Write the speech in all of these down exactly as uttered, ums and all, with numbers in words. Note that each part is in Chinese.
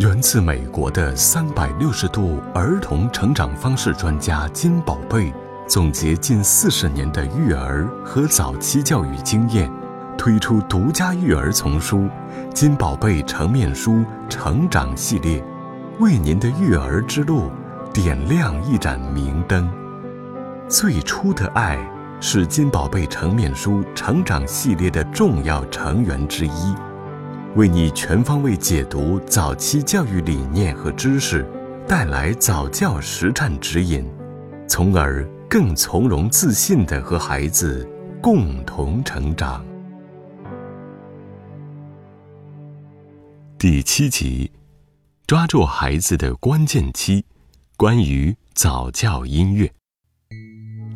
源自美国的三百六十度儿童成长方式专家金宝贝总结近四十年的育儿和早期教育经验，推出独家育儿丛书《金宝贝成面书成长系列》，为您的育儿之路点亮一盏明灯。最初的爱是金宝贝成面书成长系列的重要成员之一，为你全方位解读早期教育理念和知识，带来早教实战指引，从而更从容自信地和孩子共同成长。第七集，抓住孩子的关键期，关于早教音乐。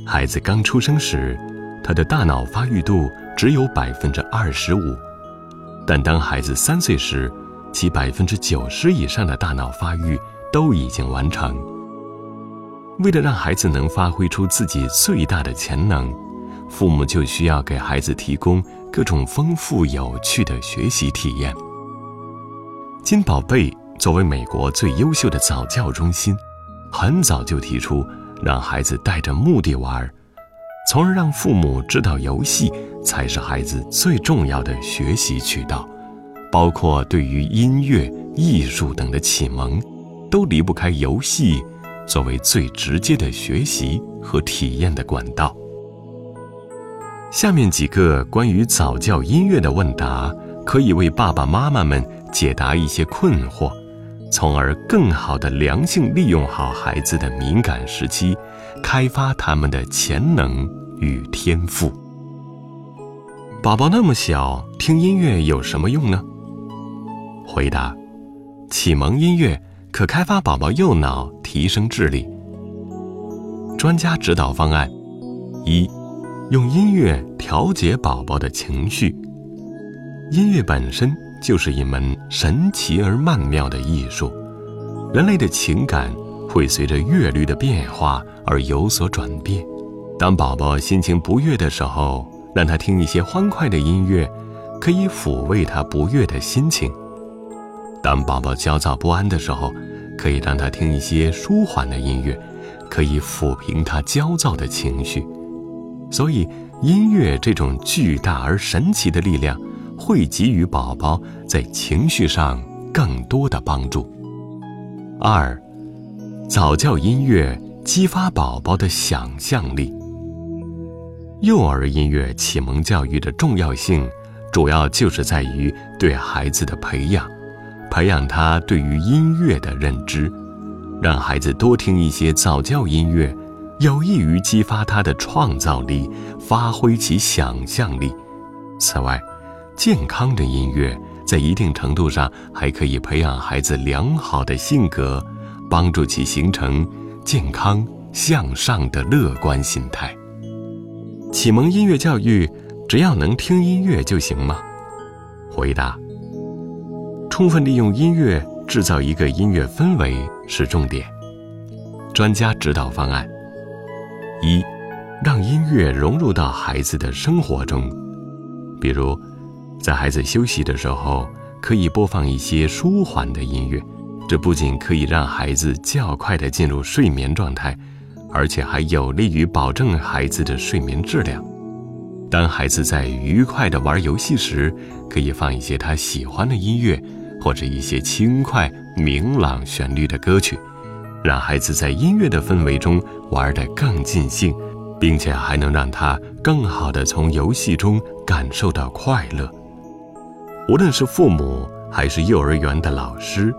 孩子刚出生时，他的大脑发育度只有百分之二十五。但当孩子三岁时，其百分之九十以上的大脑发育都已经完成。为了让孩子能发挥出自己最大的潜能，父母就需要给孩子提供各种丰富有趣的学习体验。金宝贝作为美国最优秀的早教中心，很早就提出让孩子带着目的玩，从而让父母知道游戏才是孩子最重要的学习渠道，包括对于音乐、艺术等的启蒙，都离不开游戏作为最直接的学习和体验的管道。下面几个关于早教音乐的问答，可以为爸爸妈妈们解答一些困惑，从而更好地良性利用好孩子的敏感时期，开发他们的潜能与天赋。宝宝那么小，听音乐有什么用呢？回答：启蒙音乐可开发宝宝右脑，提升智力。专家指导方案：一、用音乐调节宝宝的情绪。音乐本身就是一门神奇而曼妙的艺术，人类的情感会随着乐律的变化而有所转变。当宝宝心情不悦的时候，让他听一些欢快的音乐，可以抚慰他不悦的心情。当宝宝焦躁不安的时候，可以让他听一些舒缓的音乐，可以抚平他焦躁的情绪。所以，音乐这种巨大而神奇的力量，会给予宝宝在情绪上更多的帮助。二，早教音乐激发宝宝的想象力。幼儿音乐启蒙教育的重要性，主要就是在于对孩子的培养，培养他对于音乐的认知。让孩子多听一些早教音乐，有益于激发他的创造力，发挥其想象力。此外，健康的音乐在一定程度上还可以培养孩子良好的性格，帮助其形成健康向上的乐观心态。启蒙音乐教育只要能听音乐就行吗？回答：充分利用音乐制造一个音乐氛围是重点。专家指导方案：一、让音乐融入到孩子的生活中，比如在孩子休息的时候，可以播放一些舒缓的音乐，这不仅可以让孩子较快地进入睡眠状态，而且还有利于保证孩子的睡眠质量。当孩子在愉快地玩游戏时，可以放一些他喜欢的音乐，或者一些轻快、明朗旋律的歌曲，让孩子在音乐的氛围中玩得更尽兴，并且还能让他更好地从游戏中感受到快乐。无论是父母还是幼儿园的老师，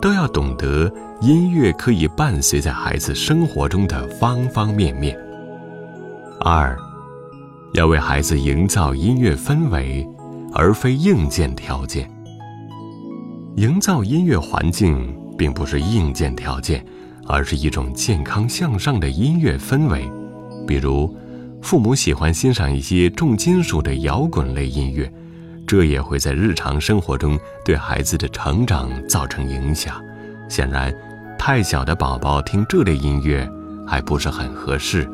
都要懂得音乐可以伴随在孩子生活中的方方面面。二，要为孩子营造音乐氛围，而非硬件条件。营造音乐环境并不是硬件条件，而是一种健康向上的音乐氛围。比如，父母喜欢欣赏一些重金属的摇滚类音乐，这也会在日常生活中对孩子的成长造成影响。显然，太小的宝宝听这类音乐还不是很合适，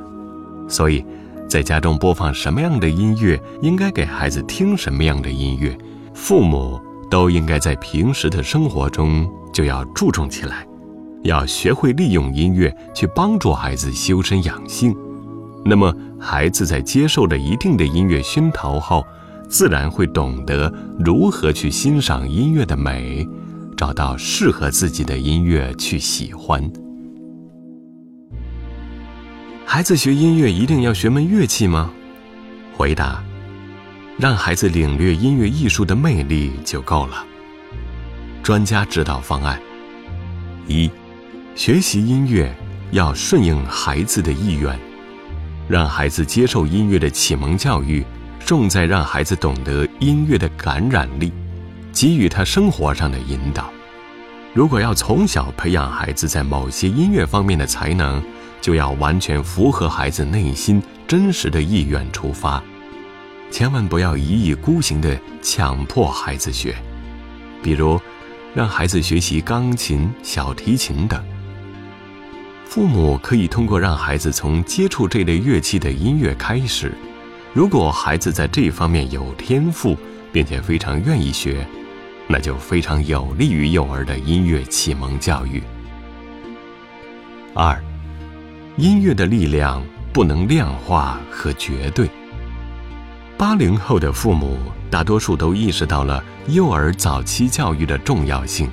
所以在家中播放什么样的音乐，应该给孩子听什么样的音乐，父母都应该在平时的生活中就要注重起来，要学会利用音乐去帮助孩子修身养性。那么孩子在接受了一定的音乐熏陶后，自然会懂得如何去欣赏音乐的美，找到适合自己的音乐去喜欢。孩子学音乐一定要学门乐器吗？回答：让孩子领略音乐艺术的魅力就够了。专家指导方案：一、学习音乐要顺应孩子的意愿，让孩子接受音乐的启蒙教育，重在让孩子懂得音乐的感染力，给予他生活上的引导。如果要从小培养孩子在某些音乐方面的才能，就要完全符合孩子内心真实的意愿出发，千万不要一意孤行地强迫孩子学。比如让孩子学习钢琴、小提琴等，父母可以通过让孩子从接触这类乐器的音乐开始。如果孩子在这方面有天赋，并且非常愿意学，那就非常有利于幼儿的音乐启蒙教育。二、音乐的力量不能量化和绝对。八零后的父母大多数都意识到了幼儿早期教育的重要性，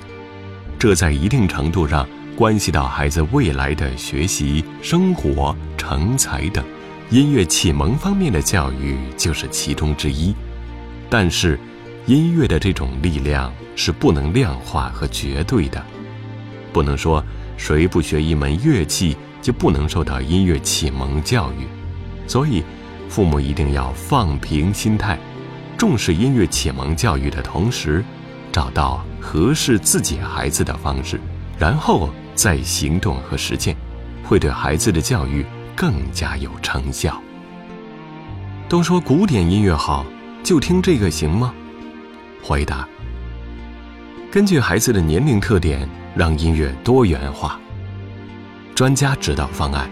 这在一定程度上关系到孩子未来的学习、生活、成才等。音乐启蒙方面的教育就是其中之一，但是音乐的这种力量是不能量化和绝对的，不能说谁不学一门乐器就不能受到音乐启蒙教育。所以父母一定要放平心态，重视音乐启蒙教育的同时，找到合适自己孩子的方式，然后再行动和实践，会对孩子的教育更加有成效。都说古典音乐好，就听这个行吗？回答：根据孩子的年龄特点，让音乐多元化。专家指导方案：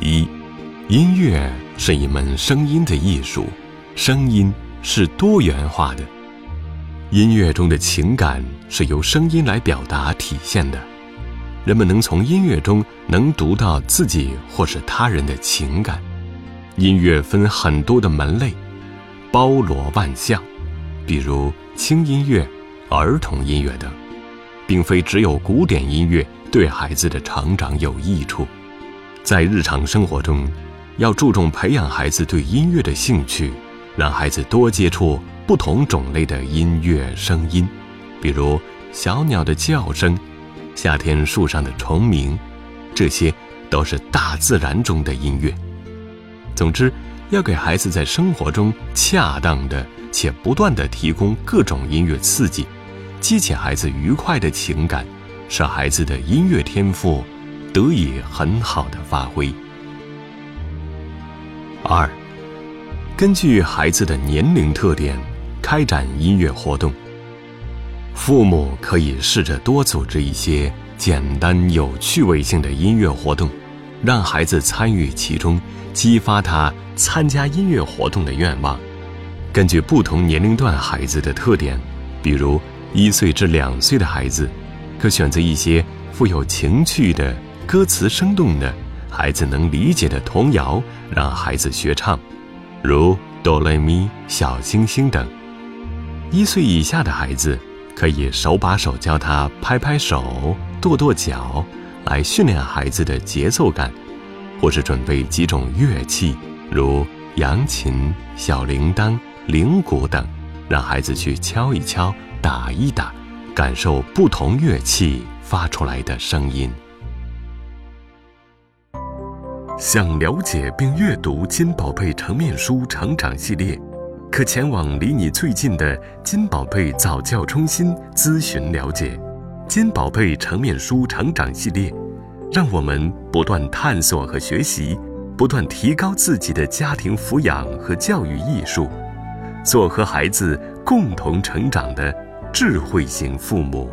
一、音乐是一门声音的艺术，声音是多元化的，音乐中的情感是由声音来表达体现的。人们能从音乐中能读到自己或是他人的情感。音乐分很多的门类，包罗万象，比如轻音乐、儿童音乐等，并非只有古典音乐对孩子的成长有益处。在日常生活中，要注重培养孩子对音乐的兴趣，让孩子多接触不同种类的音乐声音，比如小鸟的叫声、夏天树上的虫鸣，这些都是大自然中的音乐。总之，要给孩子在生活中恰当的且不断的提供各种音乐刺激，激起孩子愉快的情感，使孩子的音乐天赋得以很好的发挥。二、根据孩子的年龄特点，开展音乐活动。父母可以试着多组织一些简单有趣味性的音乐活动，让孩子参与其中，激发他参加音乐活动的愿望。根据不同年龄段孩子的特点，比如一岁至两岁的孩子，可选择一些富有情趣的、歌词生动的、孩子能理解的童谣，让孩子学唱，如哆来咪、小星星等。一岁以下的孩子可以手把手教他拍拍手、跺跺脚，来训练孩子的节奏感，或是准备几种乐器，如扬琴、小铃铛、铃鼓等，让孩子去敲一敲、打一打，感受不同乐器发出来的声音。想了解并阅读金宝贝成面书成长系列，可前往离你最近的金宝贝早教中心咨询了解。金宝贝成面书成长系列，让我们不断探索和学习，不断提高自己的家庭抚养和教育艺术，做和孩子共同成长的智慧型父母。